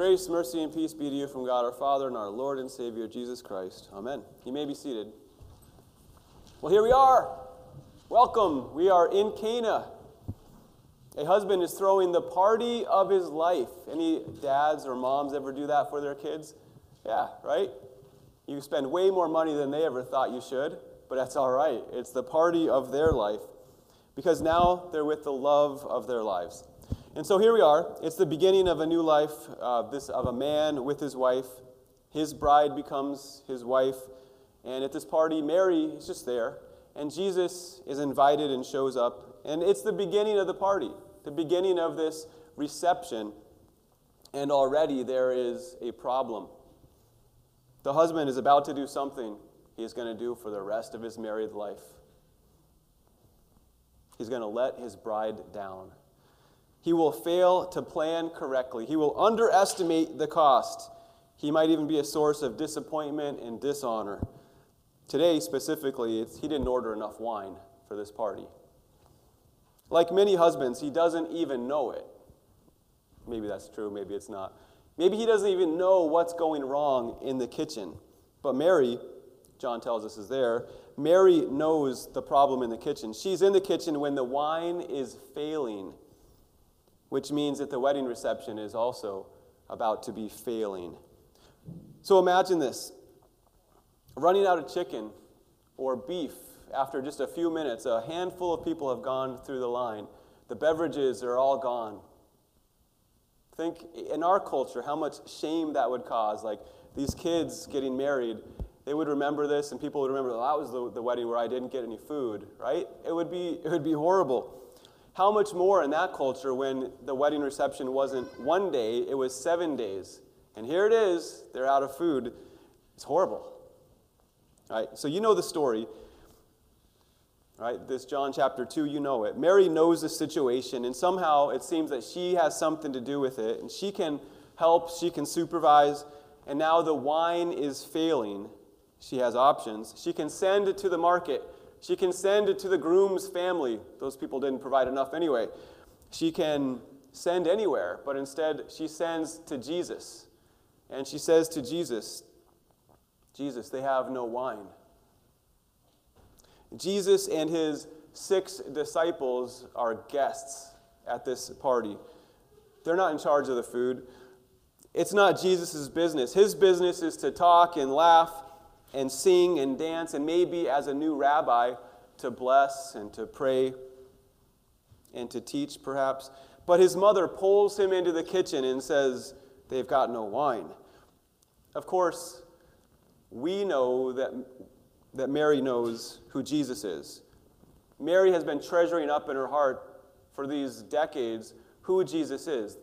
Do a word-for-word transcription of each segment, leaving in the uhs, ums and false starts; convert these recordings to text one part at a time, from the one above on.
Grace, mercy, and peace be to you from God our Father and our Lord and Savior, Jesus Christ. Amen. You may be seated. Well, here we are. Welcome. We are in Cana. A husband is throwing the party of his life. Any dads or moms ever do that for their kids? Yeah, right? You spend way more money than they ever thought you should, but that's all right. It's the party of their life because now they're with the love of their lives. And so here we are. It's the beginning of a new life, uh, this of a man with his wife. His bride becomes his wife. And at this party, Mary is just there. And Jesus is invited and shows up. And it's the beginning of the party, the beginning of this reception. And already there is a problem. The husband is about to do something he is going to do for the rest of his married life. He's going to let his bride down. He will fail to plan correctly. He will underestimate the cost. He might even be a source of disappointment and dishonor. Today, specifically, it's, he didn't order enough wine for this party. Like many husbands, he doesn't even know it. Maybe that's true, maybe it's not. Maybe he doesn't even know what's going wrong in the kitchen. But Mary, John tells us, is there. Mary knows the problem in the kitchen. She's in the kitchen when the wine is failing, which means that the wedding reception is also about to be failing. So imagine this, running out of chicken or beef after just a few minutes, a handful of people have gone through the line. The beverages are all gone. Think in our culture how much shame that would cause, like these kids getting married, they would remember this and people would remember, well, that was the, the wedding where I didn't get any food, right? It would be, it would be horrible. How much more in that culture when the wedding reception wasn't one day, it was seven days. And here it is, they're out of food. It's horrible. All right, so you know the story. All right, this John chapter two, you know it. Mary knows the situation, and somehow it seems that she has something to do with it, and she can help, she can supervise, and now the wine is failing. She has options. She can send it to the market. She can send it to the groom's family. Those people didn't provide enough anyway. She can send anywhere, but instead she sends to Jesus. And she says to Jesus, Jesus, they have no wine. Jesus and his six disciples are guests at this party. They're not in charge of the food. It's not Jesus' business. His business is to talk and laugh and sing and dance, and maybe as a new rabbi to bless and to pray and to teach, perhaps. But his mother pulls him into the kitchen and says, they've got no wine. Of course, we know that, that Mary knows who Jesus is. Mary has been treasuring up in her heart for these decades who Jesus is.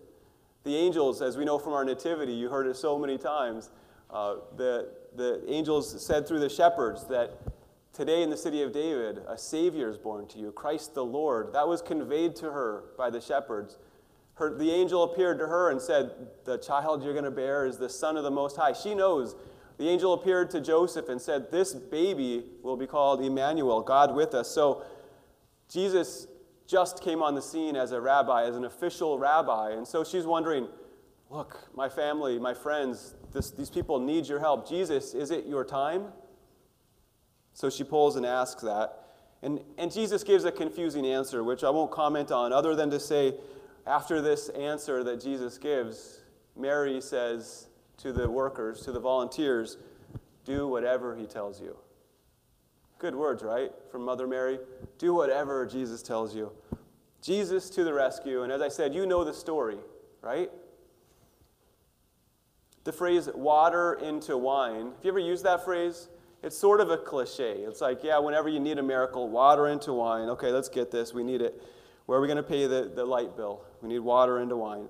The angels, as we know from our nativity, you heard it so many times, uh, the The angels said through the shepherds that today in the city of David, a Savior is born to you, Christ the Lord. That was conveyed to her by the shepherds. Her, the angel appeared to her and said, the child you're going to bear is the Son of the Most High. She knows. The angel appeared to Joseph and said, this baby will be called Emmanuel, God with us. So Jesus just came on the scene as a rabbi, as an official rabbi. And so she's wondering, look, my family, my friends, this, these people need your help. Jesus, is it your time? So she pulls and asks that. And, and Jesus gives a confusing answer, which I won't comment on, other than to say, after this answer that Jesus gives, Mary says to the workers, to the volunteers, do whatever he tells you. Good words, right, from Mother Mary? Do whatever Jesus tells you. Jesus to the rescue. And as I said, you know the story, right? The phrase water into wine. Have you ever used that phrase? It's sort of a cliche. It's like, yeah, whenever you need a miracle, water into wine. Okay, let's get this. We need it. Where are we going to pay the, the light bill? We need water into wine.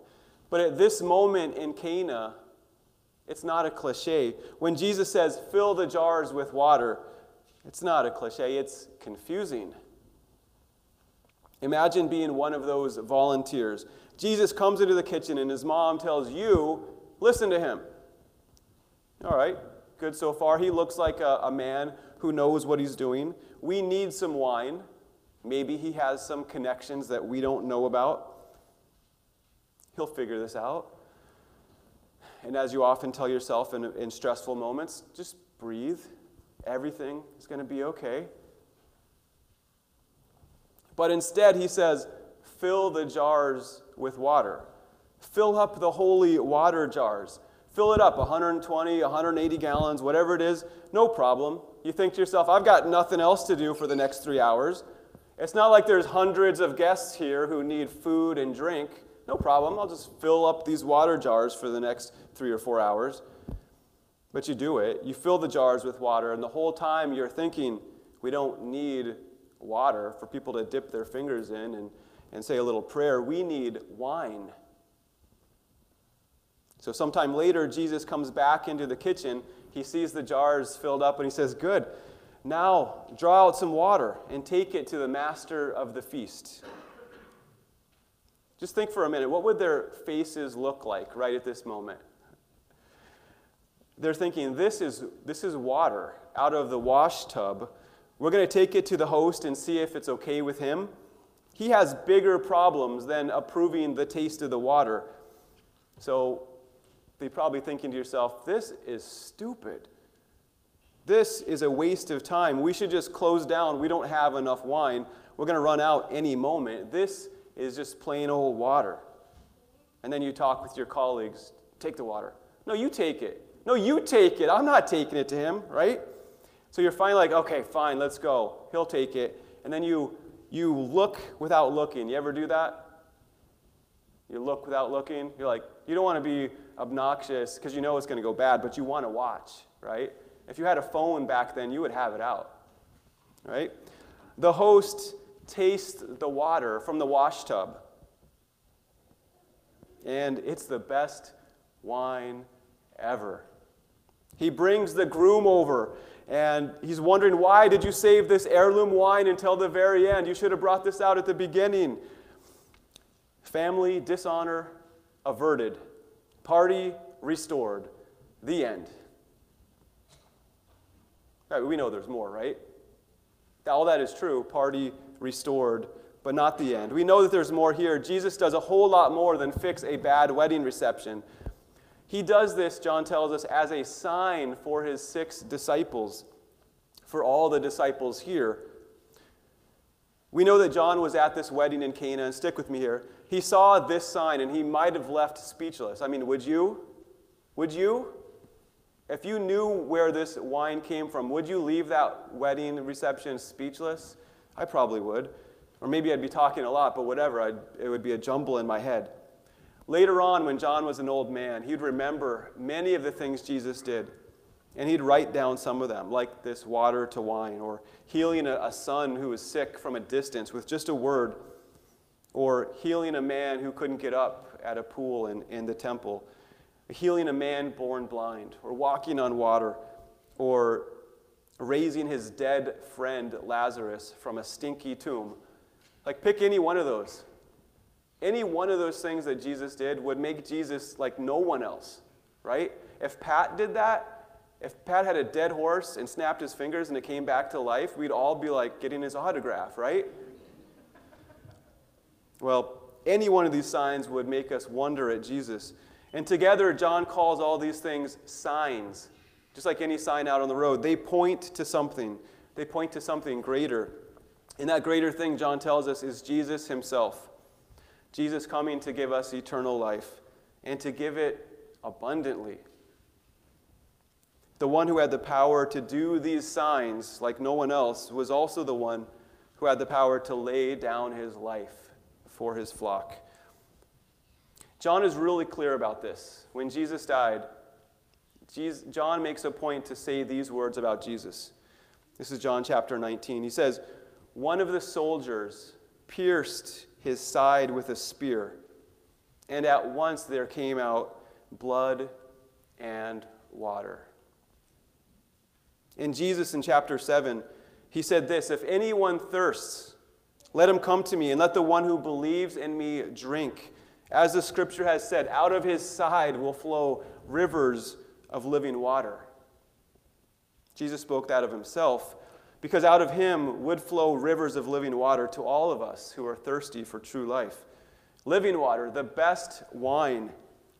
But at this moment in Cana, it's not a cliche. When Jesus says, fill the jars with water, it's not a cliche. It's confusing. Imagine being one of those volunteers. Jesus comes into the kitchen and his mom tells you, listen to him. All right, good so far. He looks like a, a man who knows what he's doing. We need some wine. Maybe he has some connections that we don't know about. He'll figure this out. And as you often tell yourself in, in stressful moments, just breathe. Everything is going to be okay. But instead, he says, fill the jars with water. Fill up the holy water jars. Fill it up, one hundred twenty, one hundred eighty gallons, whatever it is, no problem. You think to yourself, I've got nothing else to do for the next three hours. It's not like there's hundreds of guests here who need food and drink. No problem, I'll just fill up these water jars for the next three or four hours. But you do it. You fill the jars with water, and the whole time you're thinking, we don't need water for people to dip their fingers in and, and say a little prayer. We need wine. So sometime later, Jesus comes back into the kitchen. He sees the jars filled up, and he says, good, now draw out some water and take it to the master of the feast. Just think for a minute. What would their faces look like right at this moment? They're thinking, this is, this is water out of the wash tub. We're going to take it to the host and see if it's okay with him. He has bigger problems than approving the taste of the water. So you're probably thinking to yourself, this is stupid. This is a waste of time. We should just close down. We don't have enough wine. We're going to run out any moment. This is just plain old water. And then you talk with your colleagues, take the water. No, you take it. No, you take it. I'm not taking it to him, right? So you're finally like, okay, fine, let's go. He'll take it. And then you you look without looking. You ever do that? You look without looking. You're like, you don't want to be obnoxious because you know it's going to go bad, but you want to watch, right? If you had a phone back then, you would have it out, right? The host tastes the water from the wash tub, and it's the best wine ever. He brings the groom over, and he's wondering, why did you save this heirloom wine until the very end? You should have brought this out at the beginning. Family dishonor averted. Party restored. The end. All right, we know there's more, right? All that is true. Party restored, but not the end. We know that there's more here. Jesus does a whole lot more than fix a bad wedding reception. He does this, John tells us, as a sign for his six disciples, for all the disciples here. We know that John was at this wedding in Cana, and stick with me here. He saw this sign, and he might have left speechless. I mean, would you? Would you? If you knew where this wine came from, would you leave that wedding reception speechless? I probably would. Or maybe I'd be talking a lot, but whatever. I'd, it would be a jumble in my head. Later on, when John was an old man, he'd remember many of the things Jesus did, and he'd write down some of them, like this water to wine, or healing a son who was sick from a distance with just a word, or healing a man who couldn't get up at a pool in, in the temple, healing a man born blind, or walking on water, or raising his dead friend Lazarus from a stinky tomb. Like, pick any one of those. Any one of those things that Jesus did would make Jesus like no one else, right? If Pat did that, if Pat had a dead horse and snapped his fingers and it came back to life, we'd all be like getting his autograph, right? Well, any one of these signs would make us wonder at Jesus. And together, John calls all these things signs. Just like any sign out on the road, they point to something. They point to something greater. And that greater thing, John tells us, is Jesus himself. Jesus coming to give us eternal life and to give it abundantly. The one who had the power to do these signs like no one else was also the one who had the power to lay down his life for his flock. John is really clear about this. When Jesus died, Jesus, John makes a point to say these words about Jesus. This is John chapter nineteen. He says, one of the soldiers pierced his side with a spear, and at once there came out blood and water. In Jesus, in chapter seven, he said this, if anyone thirsts, let him come to me, and let the one who believes in me drink. As the scripture has said, out of his side will flow rivers of living water. Jesus spoke that of himself, because out of him would flow rivers of living water to all of us who are thirsty for true life. Living water, the best wine,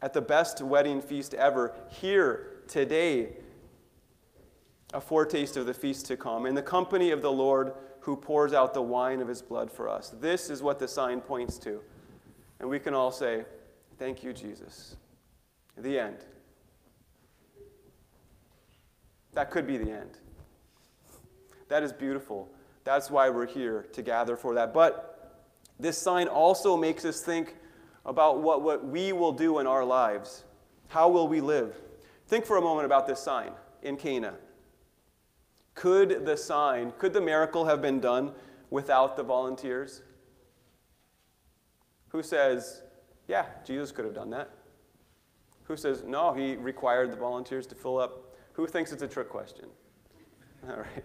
at the best wedding feast ever, here today, a foretaste of the feast to come, in the company of the Lord who pours out the wine of his blood for us. This is what the sign points to. And we can all say, thank you, Jesus. The end. That could be the end. That is beautiful. That's why we're here, to gather for that. But this sign also makes us think about what, what we will do in our lives. How will we live? Think for a moment about this sign in Cana. Could the sign, could the miracle have been done without the volunteers? Who says, yeah, Jesus could have done that? Who says, no, he required the volunteers to fill up? Who thinks it's a trick question? All right.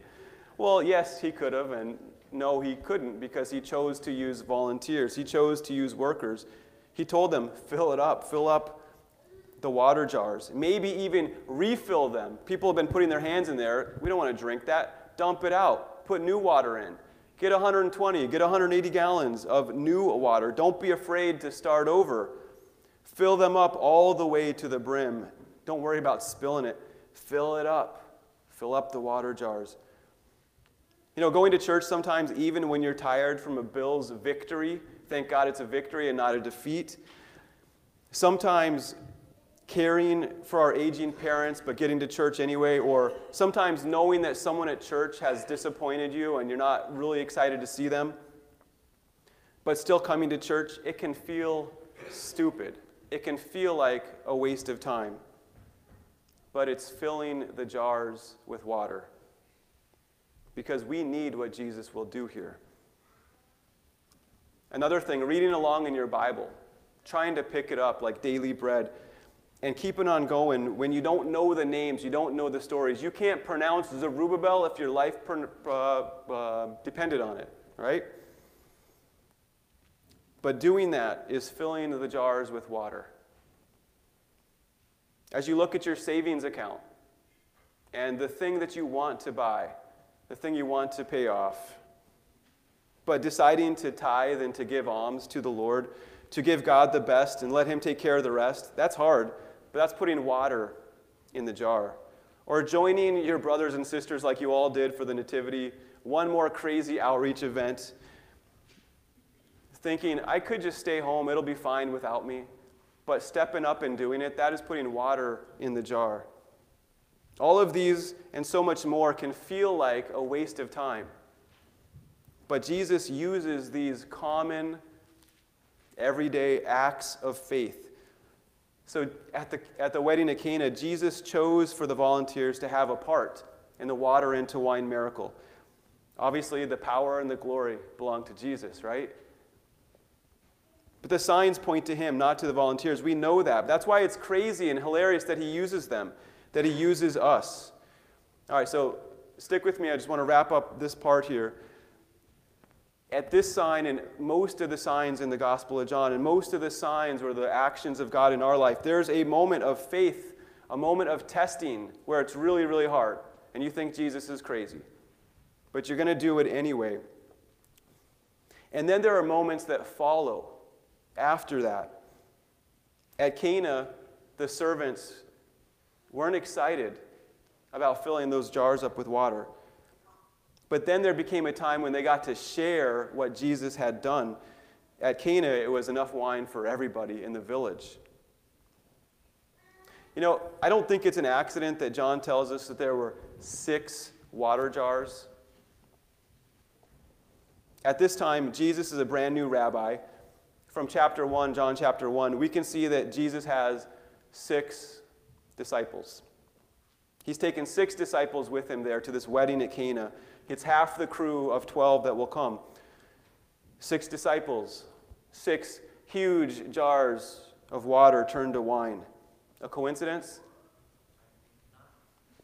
Well, yes, he could have, and no, he couldn't, because he chose to use volunteers. He chose to use workers. He told them, fill it up, fill up the water jars, maybe even refill them. People have been putting their hands in there. We don't want to drink that. Dump it out. Put new water in. Get one hundred twenty, get one hundred eighty gallons of new water. Don't be afraid to start over. Fill them up all the way to the brim. Don't worry about spilling it. Fill it up. Fill up the water jars. You know, going to church sometimes, even when you're tired from a Bills victory, thank God it's a victory and not a defeat. Sometimes caring for our aging parents, but getting to church anyway, or sometimes knowing that someone at church has disappointed you and you're not really excited to see them, but still coming to church, it can feel stupid. It can feel like a waste of time. But it's filling the jars with water, because we need what Jesus will do here. Another thing, reading along in your Bible, trying to pick it up like daily bread, and keeping on going when you don't know the names, you don't know the stories. You can't pronounce Zerubbabel if your life per, uh, uh, depended on it, right? But doing that is filling the jars with water. As you look at your savings account and the thing that you want to buy, the thing you want to pay off, but deciding to tithe and to give alms to the Lord, to give God the best and let him take care of the rest, that's hard, but that's putting water in the jar. Or joining your brothers and sisters like you all did for the Nativity, one more crazy outreach event, thinking, I could just stay home, it'll be fine without me, but stepping up and doing it, that is putting water in the jar. All of these and so much more can feel like a waste of time. But Jesus uses these common, everyday acts of faith. So at the, at the wedding at Cana, Jesus chose for the volunteers to have a part in the water into wine miracle. Obviously, the power and the glory belong to Jesus, right? But the signs point to him, not to the volunteers. We know that. That's why it's crazy and hilarious that he uses them, that he uses us. All right, so stick with me. I just want to wrap up this part here. At this sign and most of the signs in the Gospel of John and most of the signs or the actions of God in our life, there's a moment of faith, a moment of testing where it's really, really hard and you think Jesus is crazy. But you're going to do it anyway. And then there are moments that follow after that. At Cana, the servants weren't excited about filling those jars up with water. But then there became a time when they got to share what Jesus had done. At Cana, it was enough wine for everybody in the village. You know, I don't think it's an accident that John tells us that there were six water jars. At this time, Jesus is a brand new rabbi. From chapter one, John chapter one, we can see that Jesus has six disciples. He's taken six disciples with him there to this wedding at Cana. It's half the crew of twelve that will come. Six disciples, six huge jars of water turned to wine. A coincidence?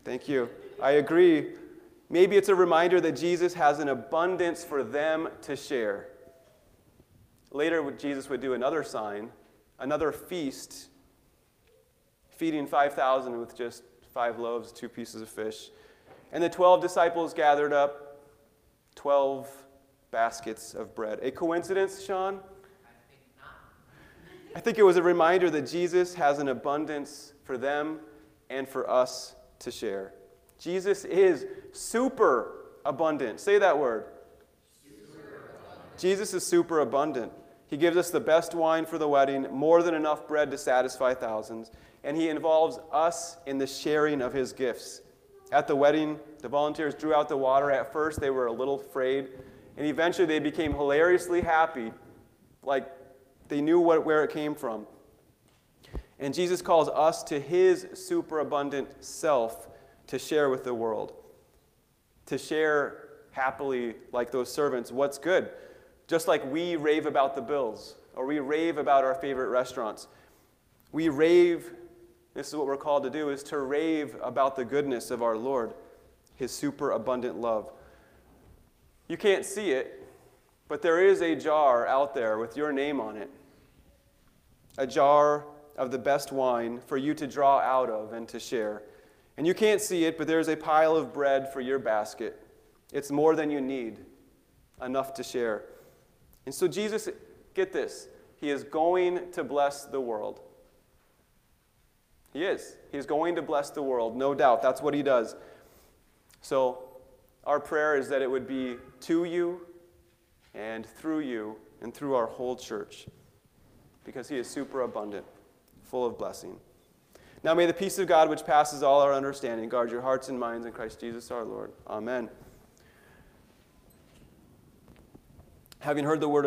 Thank you. I agree. Maybe it's a reminder that Jesus has an abundance for them to share. Later, Jesus would do another sign, another feast, feeding five thousand with just five loaves, two pieces of fish. And the twelve disciples gathered up twelve baskets of bread. A coincidence, Sean? I think not. I think it was a reminder that Jesus has an abundance for them and for us to share. Jesus is super abundant. Say that word. Jesus is super abundant. He gives us the best wine for the wedding, more than enough bread to satisfy thousands, and he involves us in the sharing of his gifts. At the wedding, the volunteers drew out the water. At first, they were a little afraid, and eventually they became hilariously happy, like they knew what, where it came from. And Jesus calls us to his superabundant self to share with the world, to share happily like those servants what's good. Just like we rave about the Bills, or we rave about our favorite restaurants. We rave, this is what we're called to do, is to rave about the goodness of our Lord, his super abundant love. You can't see it, but there is a jar out there with your name on it. A jar of the best wine for you to draw out of and to share. And you can't see it, but there's a pile of bread for your basket. It's more than you need, enough to share. And so Jesus, get this, he is going to bless the world. He is. He's going to bless the world, no doubt. That's what he does. So our prayer is that it would be to you and through you and through our whole church, because he is super abundant, full of blessing. Now may the peace of God, which passes all our understanding, guard your hearts and minds in Christ Jesus our Lord. Amen. Having heard the word of